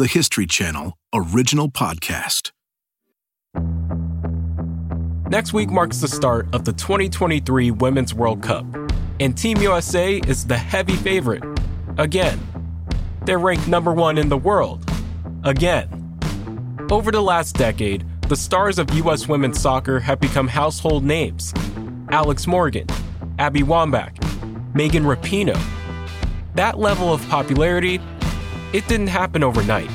the History Channel original podcast. Next week marks the start of the 2023 Women's World Cup, and Team USA is the heavy favorite. Again. They're ranked number one in the world. Again. Over the last decade, the stars of US women's soccer have become household names. Alex Morgan, Abby Wambach, Megan Rapinoe. That level of popularity, it didn't happen overnight.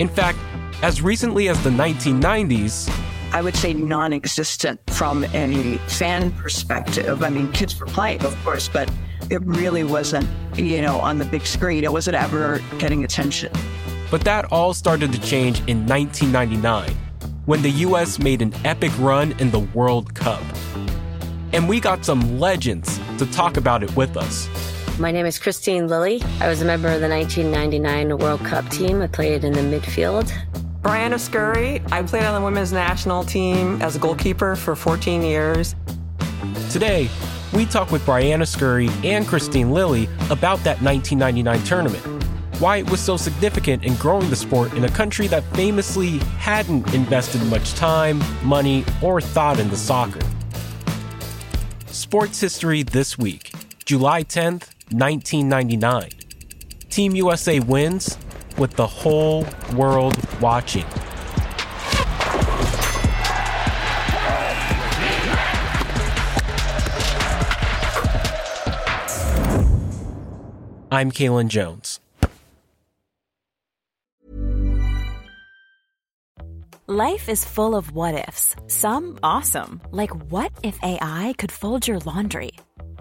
In fact, as recently as the 1990s, I would say non-existent from a fan perspective. I mean, kids were playing, of course, but it really wasn't, on the big screen. It wasn't ever getting attention. But that all started to change in 1999, when the U.S. made an epic run in the World Cup. And we got some legends to talk about it with us. My name is Kristine Lilly. I was a member of the 1999 World Cup team. I played in the midfield. Briana Scurry. I played on the women's national team as a goalkeeper for 14 years. Today, we talk with Briana Scurry and Kristine Lilly about that 1999 tournament, why it was so significant in growing the sport in a country that famously hadn't invested much time, money, or thought into soccer. Sports history this week, July 10th, 1999. Team USA wins with the whole world watching. I'm Kaylin Jones. Life is full of what-ifs. Some awesome, like what if AI could fold your laundry?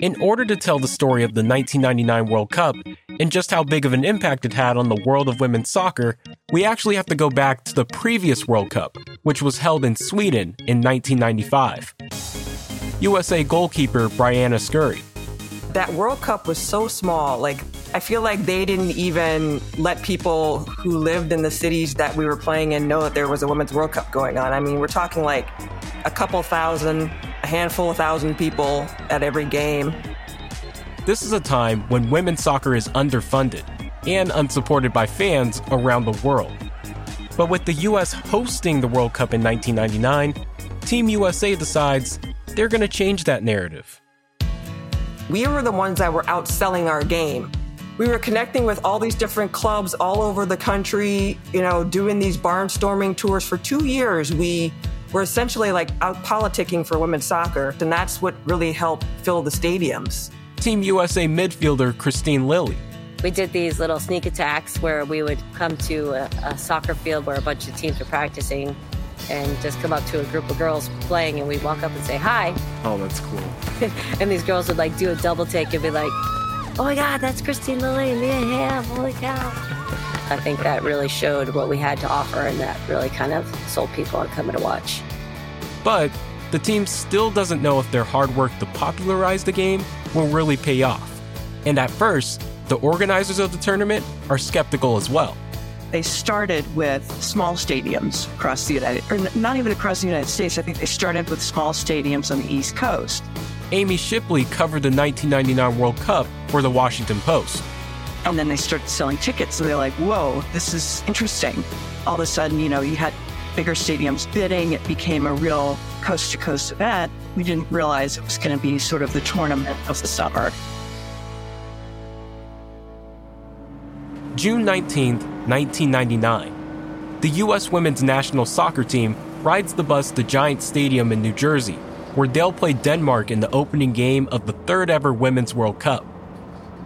In order to tell the story of the 1999 World Cup and just how big of an impact it had on the world of women's soccer, we actually have to go back to the previous World Cup, which was held in Sweden in 1995. USA goalkeeper Briana Scurry. That World Cup was so small. I feel like they didn't even let people who lived in the cities that we were playing in know that there was a Women's World Cup going on. I mean, we're talking like a couple thousand, a handful of thousand people at every game. This is a time when women's soccer is underfunded and unsupported by fans around the world. But with the U.S. hosting the World Cup in 1999, Team USA decides they're going to change that narrative. We were the ones that were outselling our game. We were connecting with all these different clubs all over the country, doing these barnstorming tours. For 2 years, we were essentially out politicking for women's soccer, and that's what really helped fill the stadiums. Team USA midfielder Kristine Lilly. We did these little sneak attacks where we would come to a soccer field where a bunch of teams were practicing and just come up to a group of girls playing, and we'd walk up and say, hi. Oh, that's cool. And these girls would do a double take and be like, oh my God, that's Kristine Lilly and Leah Ham, holy cow. I think that really showed what we had to offer, and that really kind of sold people on coming to watch. But the team still doesn't know if their hard work to popularize the game will really pay off. And at first, the organizers of the tournament are skeptical as well. They started with small stadiums across the United States. I think they started with small stadiums on the East Coast. Amy Shipley covered the 1999 World Cup for the Washington Post. And then they started selling tickets, and they're like, whoa, this is interesting. All of a sudden, you had bigger stadiums bidding. It became a real coast-to-coast event. We didn't realize it was going to be sort of the tournament of the summer. June 19th, 1999. The U.S. women's national soccer team rides the bus to Giants Stadium in New Jersey, where they'll play Denmark in the opening game of the third-ever Women's World Cup.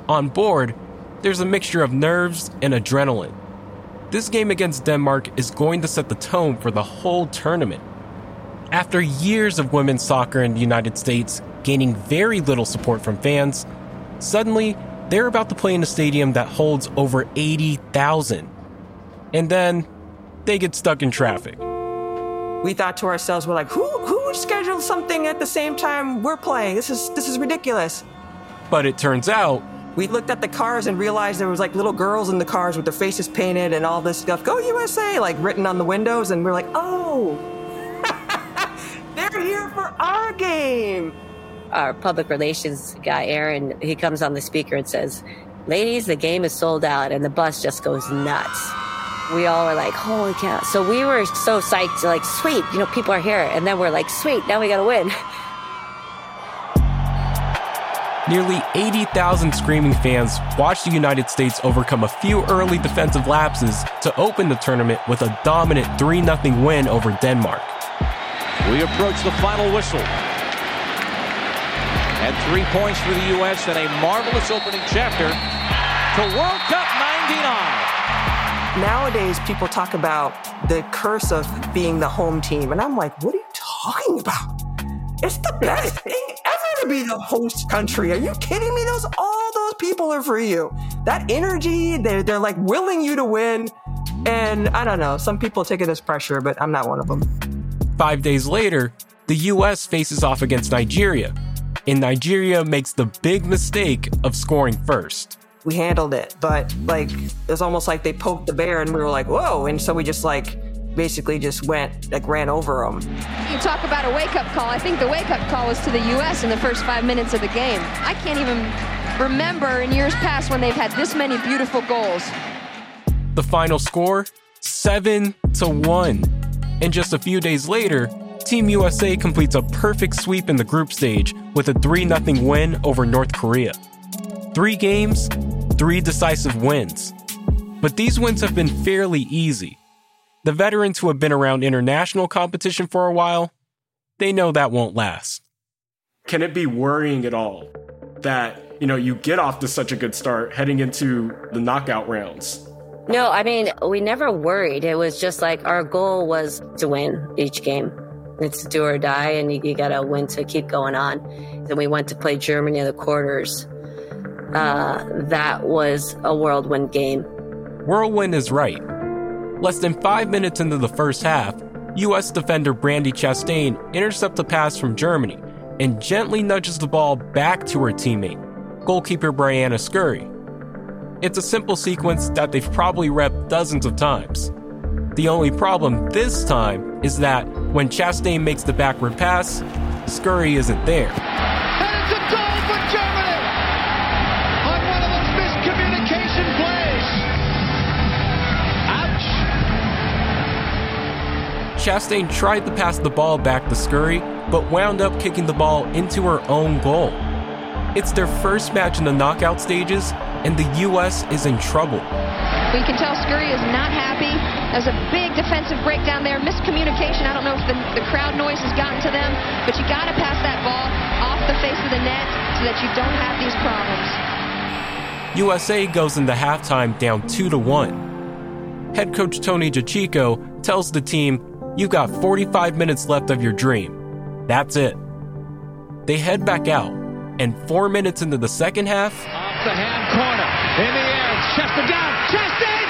On board, there's a mixture of nerves and adrenaline. This game against Denmark is going to set the tone for the whole tournament. After years of women's soccer in the United States gaining very little support from fans, suddenly, they're about to play in a stadium that holds over 80,000, And then they get stuck in traffic. We thought to ourselves, we're like, who scheduled something at the same time we're playing? This is ridiculous. But it turns out, we looked at the cars and realized there was like little girls in the cars with their faces painted and all this stuff. Go USA, like written on the windows. And we're like, oh, they're here for our game. Our public relations guy, Aaron, he comes on the speaker and says, ladies, the game is sold out. And the bus just goes nuts. We all were like, holy cow. So we were so psyched, like, sweet, you know, people are here. And then we're like, sweet, now we got to win. Nearly 80,000 screaming fans watched the United States overcome a few early defensive lapses to open the tournament with a dominant 3-0 win over Denmark. We approach the final whistle. And 3 points for the U.S. and a marvelous opening chapter to World Cup 99. Nowadays, people talk about the curse of being the home team. And I'm like, what are you talking about? It's the best thing ever to be the host country. Are you kidding me? All those people are for you. That energy, they're like willing you to win. And I don't know, some people take it as pressure, but I'm not one of them. 5 days later, the U.S. faces off against Nigeria. And Nigeria makes the big mistake of scoring first. We handled it, but like, it's almost like they poked the bear and we were like, whoa. And so we just like, basically just went, like ran over them. You talk about a wake up call. I think the wake up call was to the US in the first 5 minutes of the game. I can't even remember in years past when they've had this many beautiful goals. The final score, 7-1. And just a few days later, Team USA completes a perfect sweep in the group stage with a 3-0 win over North Korea. 3 games, 3 decisive wins. But these wins have been fairly easy. The veterans who have been around international competition for a while, they know that won't last. Can it be worrying at all that, you know, you get off to such a good start heading into the knockout rounds? No, I mean, we never worried. It was just like our goal was to win each game. It's do or die, and you got to win to keep going on. Then we went to play Germany in the quarters. That was a whirlwind game. Whirlwind is right. Less than 5 minutes into the first half, U.S. defender Brandi Chastain intercepts a pass from Germany and gently nudges the ball back to her teammate, goalkeeper Briana Scurry. It's a simple sequence that they've probably repped dozens of times. The only problem this time is that when Chastain makes the backward pass, Scurry isn't there. Chastain tried to pass the ball back to Scurry, but wound up kicking the ball into her own goal. It's their first match in the knockout stages, and the U.S. is in trouble. We can tell Scurry is not happy. There's a big defensive breakdown there, miscommunication. I don't know if the crowd noise has gotten to them, but you got to pass that ball off the face of the net so that you don't have these problems. USA goes into halftime down 2-1. Head coach Tony DiCicco tells the team, you've got 45 minutes left of your dream. That's it. They head back out, and 4 minutes into the second half... Off the half corner, in the air, Chastain down, Chastain,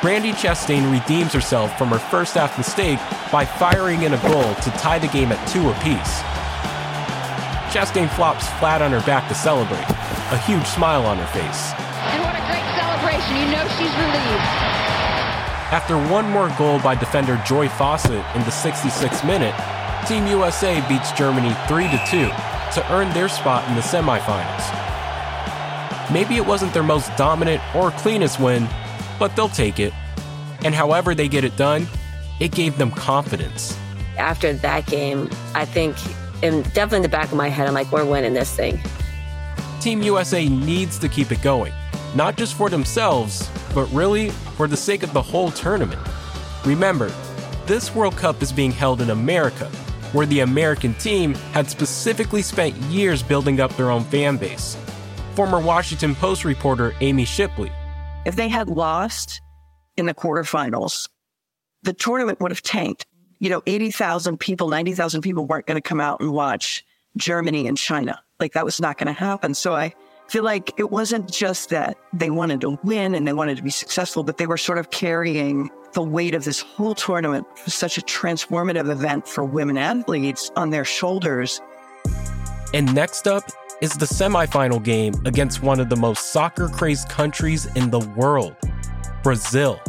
go! It's time! Brandi Chastain redeems herself from her first half mistake by firing in a goal to tie the game at 2 apiece. Chastain flops flat on her back to celebrate, a huge smile on her face. And what a great celebration. You know she's relieved. After one more goal by defender Joy Fawcett in the 66th minute, Team USA beats Germany 3-2 to earn their spot in the semifinals. Maybe it wasn't their most dominant or cleanest win, but they'll take it. And however they get it done, it gave them confidence. After that game, I think, and definitely in the back of my head, I'm like, we're winning this thing. Team USA needs to keep it going. Not just for themselves, but really for the sake of the whole tournament. Remember, this World Cup is being held in America, where the American team had specifically spent years building up their own fan base. Former Washington Post reporter Amy Shipley. If they had lost in the quarterfinals, the tournament would have tanked. You know, 80,000 people, 90,000 people weren't going to come out and watch Germany and China. Like, that was not going to happen. So I feel like it wasn't just that they wanted to win and they wanted to be successful, but they were sort of carrying the weight of this whole tournament, such a transformative event for women athletes, on their shoulders. And next up is the semifinal game against one of the most soccer-crazed countries in the world, Brazil.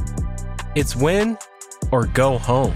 It's win or go home.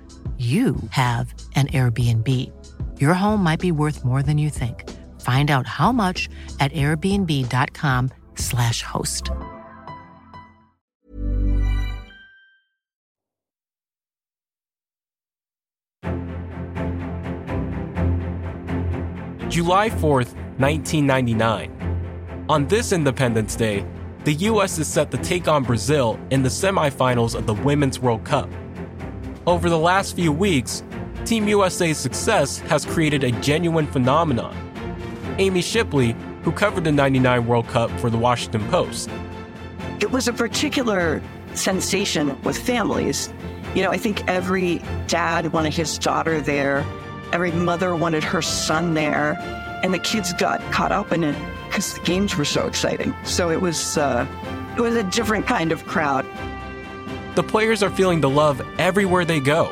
you have an Airbnb. Your home might be worth more than you think. Find out how much at airbnb.com/host. July 4th, 1999. On this Independence Day, the U.S. is set to take on Brazil in the semifinals of the Women's World Cup. Over the last few weeks, Team USA's success has created a genuine phenomenon. Amy Shipley, who covered the '99 World Cup for the Washington Post. It was a particular sensation with families. You know, I think every dad wanted his daughter there. Every mother wanted her son there. And the kids got caught up in it because the games were so exciting. So it was a different kind of crowd. The players are feeling the love everywhere they go.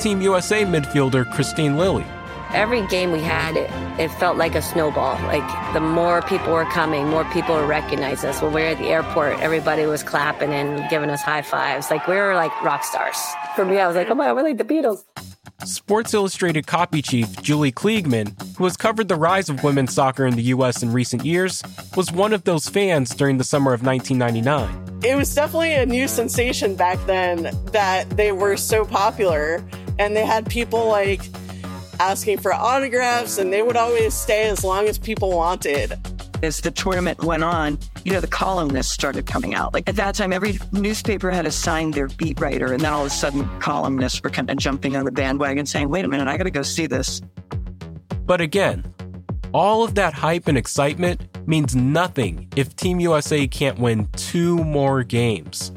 Team USA midfielder Kristine Lilly. Every game we had, it felt like a snowball. Like, the more people were coming, more people were recognizing us. When we were at the airport, everybody was clapping and giving us high fives. Like, we were like rock stars. For me, I was like, oh my God, we're like the Beatles. Sports Illustrated copy chief Julie Kliegman, who has covered the rise of women's soccer in the U.S. in recent years, was one of those fans during the summer of 1999. It was definitely a new sensation back then that they were so popular, and they had people like asking for autographs, and they would always stay as long as people wanted. As the tournament went on, you know, the columnists started coming out. Like, at that time, every newspaper had assigned their beat writer, and then all of a sudden columnists were kind of jumping on the bandwagon saying, wait a minute, I got to go see this. But again, all of that hype and excitement means nothing if Team USA can't win two more games.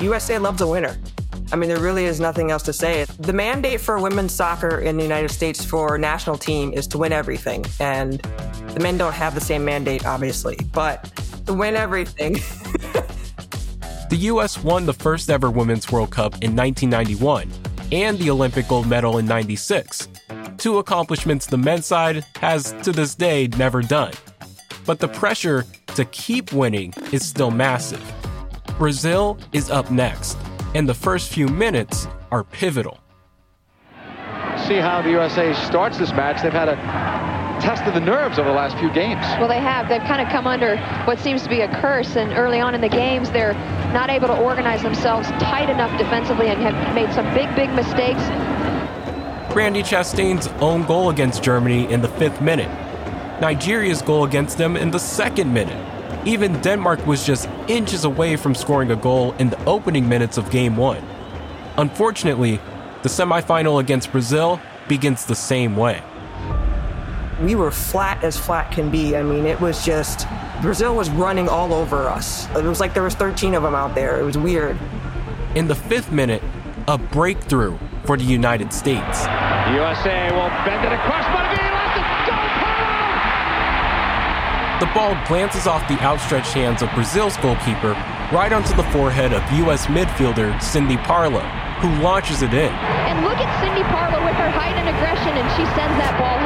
USA loves a winner. I mean, there really is nothing else to say. The mandate for women's soccer in the United States for national team is to win everything. And the men don't have the same mandate, obviously, but to win everything. The U.S. won the first ever Women's World Cup in 1991 and the Olympic gold medal in 1996. Two accomplishments the men's side has, to this day, never done. But the pressure to keep winning is still massive. Brazil is up next, and the first few minutes are pivotal. See how the USA starts this match. They've had a test of the nerves over the last few games. Well, they have. They've kind of come under what seems to be a curse, and early on in the games, they're not able to organize themselves tight enough defensively and have made some big, big mistakes. Brandi Chastain's own goal against Germany in the 5th minute. Nigeria's goal against them in the 2nd minute. Even Denmark was just inches away from scoring a goal in the opening minutes of Game 1. Unfortunately, the semifinal against Brazil begins the same way. We were flat as flat can be. I mean, it was just, Brazil was running all over us. It was like there was 13 of them out there. It was weird. In the 5th minute, a breakthrough for the United States. USA will bend it across, but again, the ball glances off the outstretched hands of Brazil's goalkeeper, right onto the forehead of U.S. midfielder Cindy Parlow, who launches it in. And look at Cindy Parlow with her height and aggression, and she sends that ball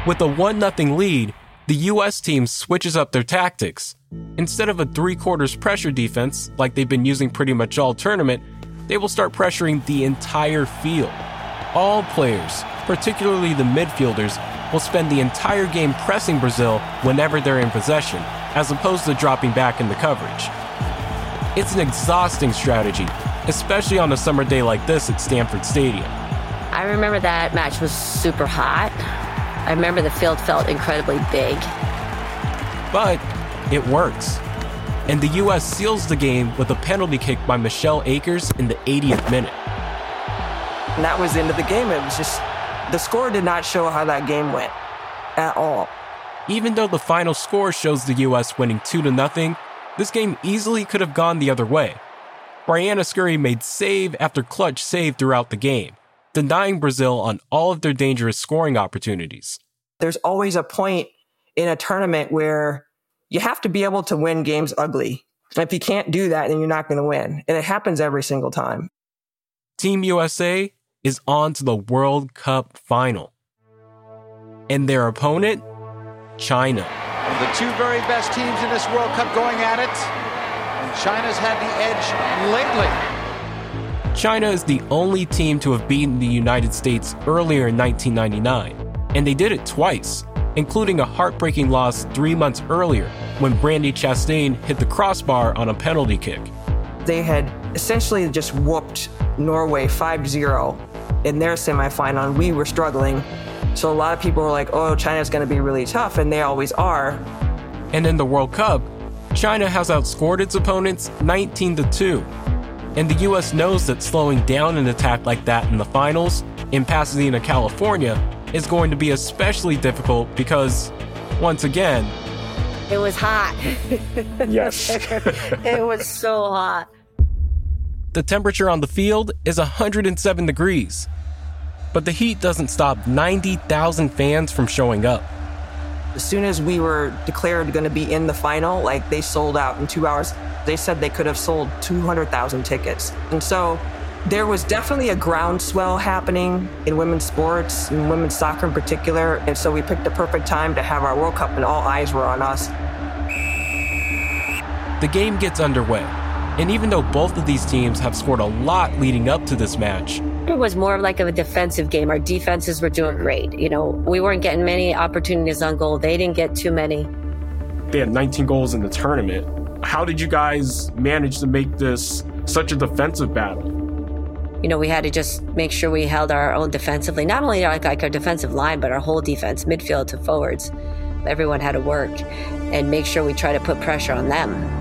home. With a 1-0 lead, the U.S. team switches up their tactics. Instead of a three-quarters pressure defense, like they've been using pretty much all tournament, they will start pressuring the entire field. All players, particularly the midfielders, will spend the entire game pressing Brazil whenever they're in possession, as opposed to dropping back in the coverage. It's an exhausting strategy, especially on a summer day like this at Stanford Stadium. I remember that match was super hot. I remember the field felt incredibly big. But it works. And the U.S. seals the game with a penalty kick by Michelle Akers in the 80th minute. And that was the end of the game. It was just... the score did not show how that game went at all. Even though the final score shows the U.S. winning 2-0, this game easily could have gone the other way. Briana Scurry made save after clutch save throughout the game, denying Brazil on all of their dangerous scoring opportunities. There's always a point in a tournament where you have to be able to win games ugly. And if you can't do that, then you're not going to win. And it happens every single time. Team USA is on to the World Cup final. And their opponent, China. The two very best teams in this World Cup going at it. And China's had the edge lately. China is the only team to have beaten the United States earlier in 1999. And they did it twice, including a heartbreaking loss 3 months earlier when Brandi Chastain hit the crossbar on a penalty kick. They had essentially just whooped Norway 5-0 in their semifinal, and we were struggling. So a lot of people were like, oh, China's going to be really tough, and they always are. And in the World Cup, China has outscored its opponents 19-2. And the U.S. knows that slowing down an attack like that in the finals in Pasadena, California, is going to be especially difficult because, once again... it was hot. Yes. It was so hot. The temperature on the field is 107 degrees. But the heat doesn't stop 90,000 fans from showing up. As soon as we were declared going to be in the final, like, they sold out in 2 hours. They said they could have sold 200,000 tickets. And so there was definitely a groundswell happening in women's sports, in women's soccer in particular. And so we picked the perfect time to have our World Cup, and all eyes were on us. The game gets underway. And even though both of these teams have scored a lot leading up to this match, it was more like a defensive game. Our defenses were doing great. You know, we weren't getting many opportunities on goal. They didn't get too many. They had 19 goals in the tournament. How did you guys manage to make this such a defensive battle? You know, we had to just make sure we held our own defensively. Not only like our defensive line, but our whole defense, midfield to forwards. Everyone had to work and make sure we try to put pressure on them.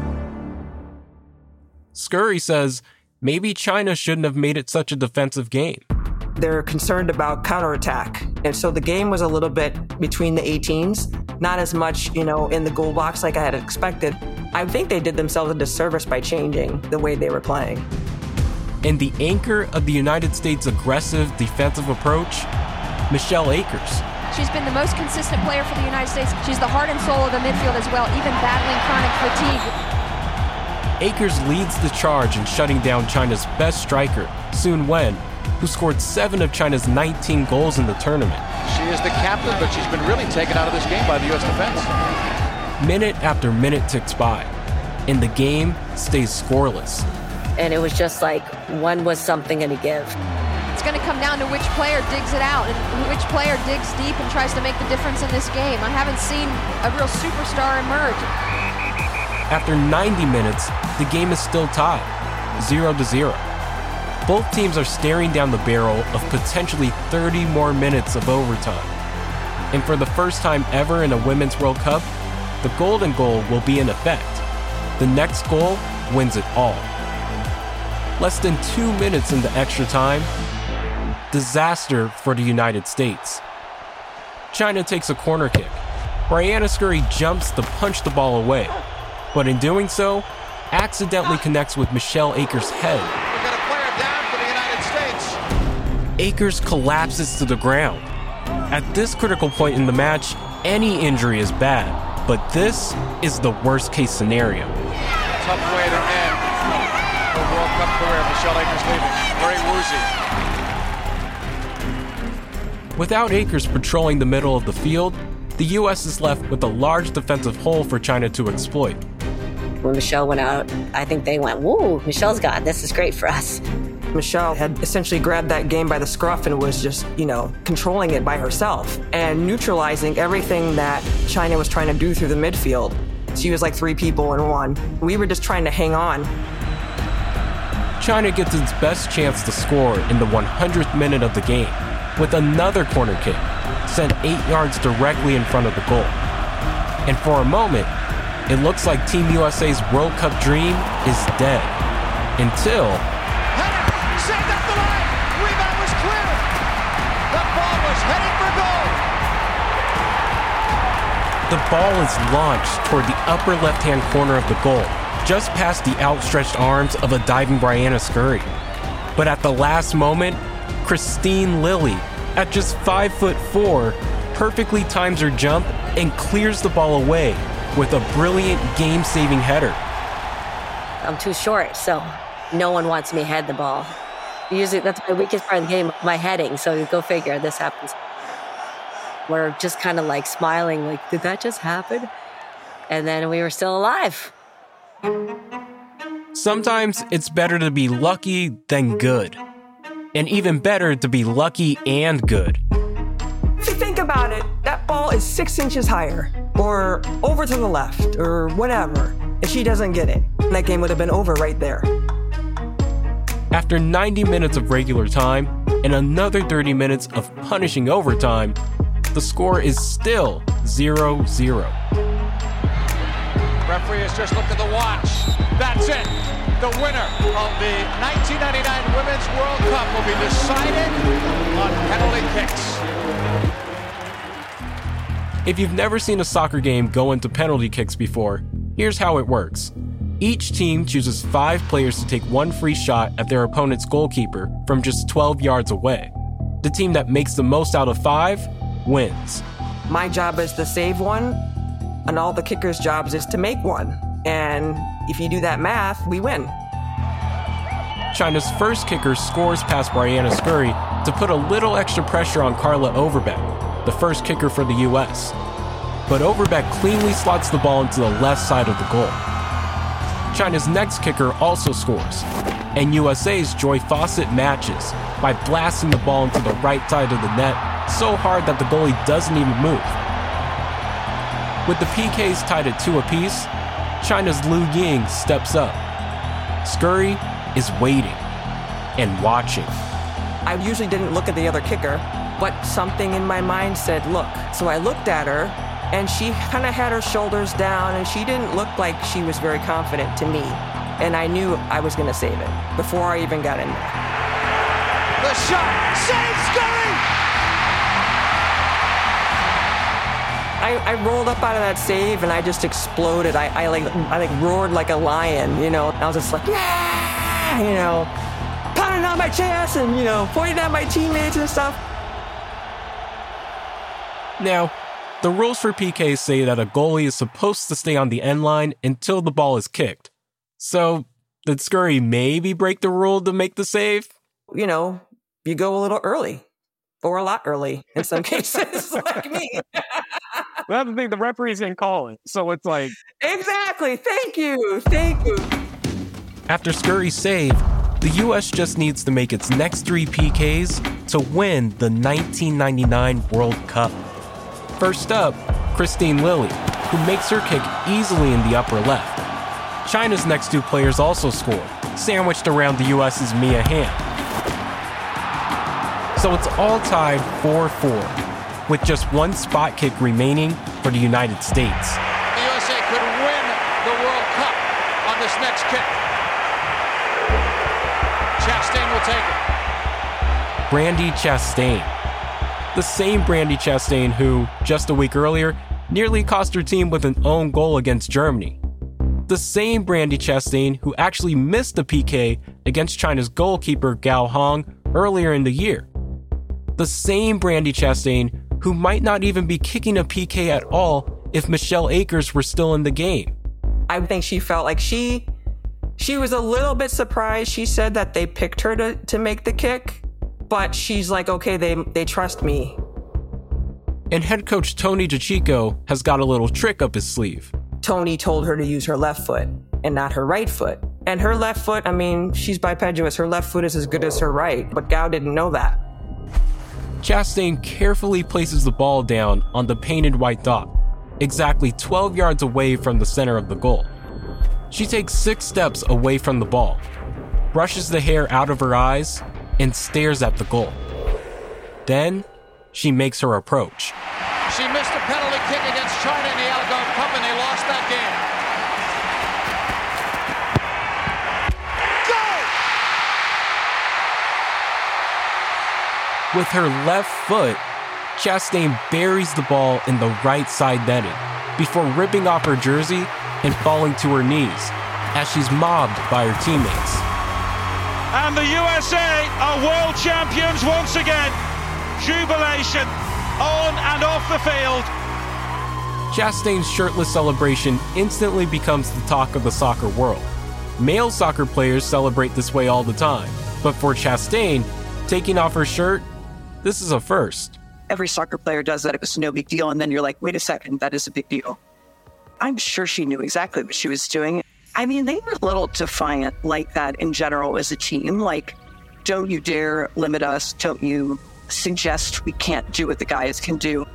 Scurry says maybe China shouldn't have made it such a defensive game. They're concerned about counterattack. And so the game was a little bit between the 18s, not as much, you know, in the goal box like I had expected. I think they did themselves a disservice by changing the way they were playing. And the anchor of the United States' aggressive defensive approach, Michelle Akers. She's been the most consistent player for the United States. She's the heart and soul of the midfield as well, even battling chronic fatigue. Akers leads the charge in shutting down China's best striker, Sun Wen, who scored 7 of China's 19 goals in the tournament. She is the captain, but she's been really taken out of this game by the U.S. defense. Minute after minute ticks by, and the game stays scoreless. And it was just like, when was something going to give? It's going to come down to which player digs it out and which player digs deep and tries to make the difference in this game. I haven't seen a real superstar emerge. After 90 minutes, the game is still tied, 0-0. Both teams are staring down the barrel of potentially 30 more minutes of overtime. And for the first time ever in a Women's World Cup, the golden goal will be in effect. The next goal wins it all. Less than 2 minutes into extra time, disaster for the United States. China takes a corner kick. Briana Scurry jumps to punch the ball away, but in doing so, accidentally connects with Michelle Akers' head. We've got a player down for the United States. Akers collapses to the ground. At this critical point in the match, any injury is bad, But this is the worst-case scenario. Tough way to end her World Cup career. Michelle Akers leaving. Very woozy. Without Akers patrolling the middle of the field, the U.S. is left with a large defensive hole for China to exploit. When Michelle went out, I think they went, woo, Michelle's gone. This is great for us. Michelle had essentially grabbed that game by the scruff and was just, controlling it by herself and neutralizing everything that China was trying to do through the midfield. She was like three people in one. We were just trying to hang on. China gets its best chance to score in the 100th minute of the game with another corner kick sent 8 yards directly in front of the goal. And for a moment, it looks like Team USA's World Cup dream is dead until... Saved up the line. Rebound was clear. The ball was headed for goal. The ball is launched toward the upper left-hand corner of the goal, just past the outstretched arms of a diving Briana Scurry. But at the last moment, Kristine Lilly, at just 5'4", perfectly times her jump and clears the ball away with a brilliant game-saving header. I'm too short, so no one wants me to head the ball. Usually that's my weakest part of the game, my heading. So go figure, this happens. We're just kind of like smiling, like, did that just happen? And then we were still alive. Sometimes it's better to be lucky than good. And even better to be lucky and good. If you think about it, that ball is 6 inches higher or over to the left or whatever. If she doesn't get it, that game would have been over right there. After 90 minutes of regular time and another 30 minutes of punishing overtime, the score is still 0-0. Referee has just looked at the watch. That's it. The winner of the 1999 Women's World Cup will be decided on penalty kicks. If you've never seen a soccer game go into penalty kicks before, here's how it works. Each team chooses 5 players to take one free shot at their opponent's goalkeeper from just 12 yards away. The team that makes the most out of 5 wins. My job is to save one, and all the kickers' jobs is to make one. And if you do that math, we win. China's first kicker scores past Briana Scurry to put a little extra pressure on Carla Overbeck, the first kicker for the U.S. But Overbeck cleanly slots the ball into the left side of the goal. China's next kicker also scores, and USA's Joy Fawcett matches by blasting the ball into the right side of the net so hard that the goalie doesn't even move. With the PKs tied at 2 apiece, China's Liu Ying steps up. Scurry is waiting and watching. I usually didn't look at the other kicker, but something in my mind said, look. So I looked at her, and she kind of had her shoulders down, and she didn't look like she was very confident to me. And I knew I was going to save it before I even got in there. The shot saves Scurry! I rolled up out of that save, and I just exploded. I roared like a lion, I was just like, yeah, pounding on my chest and, pointing at my teammates and stuff. Now, the rules for PKs say that a goalie is supposed to stay on the end line until the ball is kicked. So, did Scurry maybe break the rule to make the save? You go a little early. Or a lot early in some cases, like me. Well, that's the thing, the referees didn't call it. So it's like... Exactly! Thank you! After Scurry's save, the U.S. just needs to make its next 3 PKs to win the 1999 World Cup. First up, Kristine Lilly, who makes her kick easily in the upper left. China's next 2 players also score, sandwiched around the U.S.'s Mia Hamm. So it's all tied 4-4, with just 1 spot kick remaining for the United States. The USA could win the World Cup on this next kick. Chastain will take it. Brandi Chastain. The same Brandi Chastain who, just a week earlier, nearly cost her team with an own goal against Germany. The same Brandi Chastain who actually missed the PK against China's goalkeeper Gao Hong earlier in the year. The same Brandi Chastain who might not even be kicking a PK at all if Michelle Akers were still in the game. I think she felt like she was a little bit surprised. She said that they picked her to make the kick, but she's like, okay, they trust me. And head coach Tony DiCicco has got a little trick up his sleeve. Tony told her to use her left foot and not her right foot. And her left foot, I mean, she's bipeduous. Her left foot is as good as her right, but Gao didn't know that. Chastain carefully places the ball down on the painted white dot, exactly 12 yards away from the center of the goal. She takes 6 steps away from the ball, brushes the hair out of her eyes, and stares at the goal. Then she makes her approach. She missed a penalty kick against China in the Algarve Cup, and they lost that game. Go! With her left foot, Chastain buries the ball in the right side netting before ripping off her jersey and falling to her knees as she's mobbed by her teammates. And the USA are world champions once again. Jubilation on and off the field. Chastain's shirtless celebration instantly becomes the talk of the soccer world. Male soccer players celebrate this way all the time, but for Chastain, taking off her shirt, this is a first. Every soccer player does that. It was no big deal. And then you're like, wait a second, that is a big deal. I'm sure she knew exactly what she was doing. I mean, they were a little defiant like that in general as a team. Like, don't you dare limit us. Don't you suggest we can't do what the guys can do.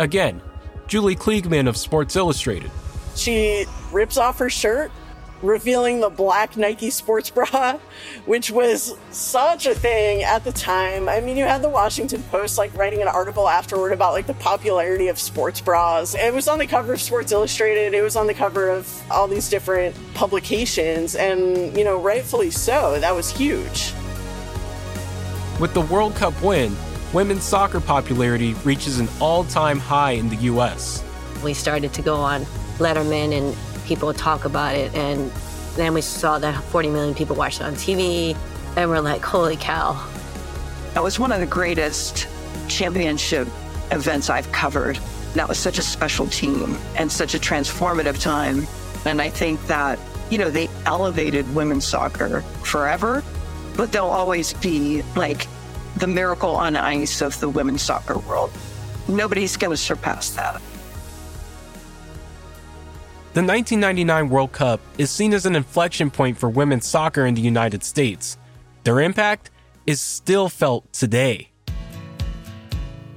Again, Julie Kliegman of Sports Illustrated. She rips off her shirt, revealing the black Nike sports bra, which was such a thing at the time. I mean, you had the Washington Post writing an article afterward about the popularity of sports bras. It was on the cover of Sports Illustrated. It was on the cover of all these different publications, and rightfully so. That was huge. With the World Cup win, women's soccer popularity reaches an all-time high in the U.S. We started to go on Letterman and people talk about it, and then we saw that 40 million people watched it on TV, and we're like, holy cow. That was one of the greatest championship events I've covered. That was such a special team and such a transformative time. And I think that, they elevated women's soccer forever. But they'll always be the miracle on ice of the women's soccer world. Nobody's going to surpass that. The 1999 World Cup is seen as an inflection point for women's soccer in the United States. Their impact is still felt today.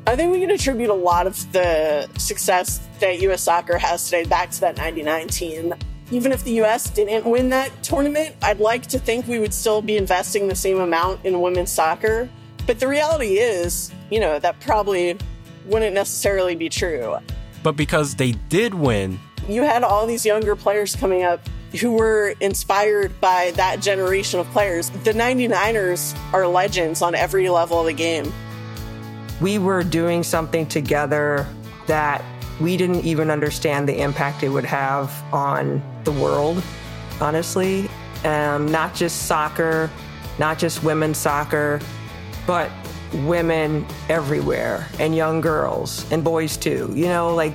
I think we can attribute a lot of the success that U.S. soccer has today back to that 99 team. Even if the U.S. didn't win that tournament, I'd like to think we would still be investing the same amount in women's soccer. But the reality is, that probably wouldn't necessarily be true. But because they did win, you had all these younger players coming up who were inspired by that generation of players. The 99ers are legends on every level of the game. We were doing something together that we didn't even understand the impact it would have on the world, honestly. Not just soccer, not just women's soccer, but women everywhere, and young girls and boys too.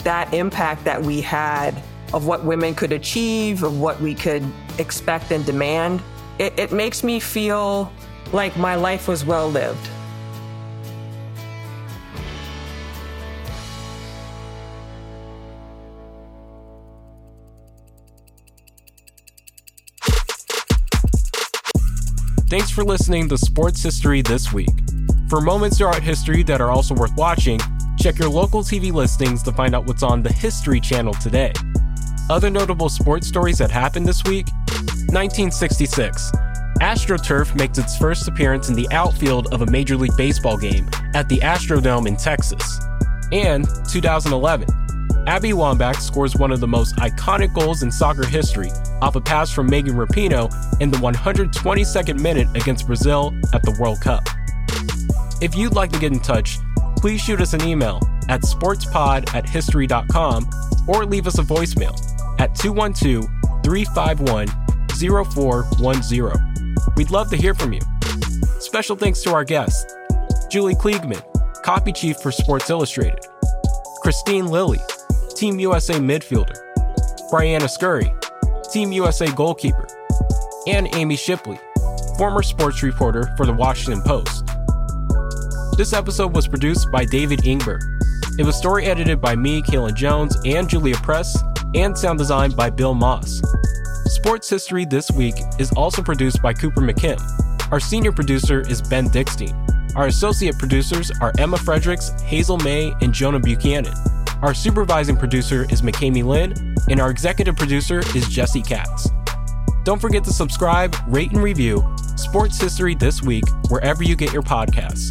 That impact that we had of what women could achieve, of what we could expect and demand, it makes me feel like my life was well lived. Thanks for listening to Sports History This Week. For moments throughout history that are also worth watching, check your local TV listings to find out what's on the History Channel today. Other notable sports stories that happened this week: 1966. AstroTurf makes its first appearance in the outfield of a Major League Baseball game at the Astrodome in Texas. And 2011. Abby Wambach scores one of the most iconic goals in soccer history off a pass from Megan Rapinoe in the 122nd minute against Brazil at the World Cup. If you'd like to get in touch, please shoot us an email at sportspod@history.com or leave us a voicemail at 212-351-0410. We'd love to hear from you. Special thanks to our guests, Julie Kliegman, copy chief for Sports Illustrated, Kristine Lilly, Team USA midfielder, Briana Scurry, Team USA goalkeeper, and Amy Shipley, former sports reporter for the Washington Post. This episode was produced by David Ingber. It was story edited by me, Kaylin Jones, and Julia Press, and sound designed by Bill Moss. Sports History This Week is also produced by Cooper McKim. Our senior producer is Ben Dickstein. Our associate producers are Emma Fredericks, Hazel May, and Jonah Buchanan. Our supervising producer is McKamey Lynn, and our executive producer is Jesse Katz. Don't forget to subscribe, rate, and review Sports History This Week wherever you get your podcasts.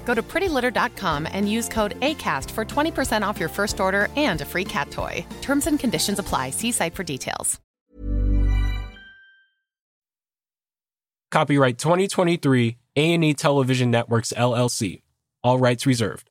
Go to prettylitter.com and use code ACAST for 20% off your first order and a free cat toy. Terms and conditions apply. See site for details. Copyright 2023 A&E Television Networks, LLC. All rights reserved.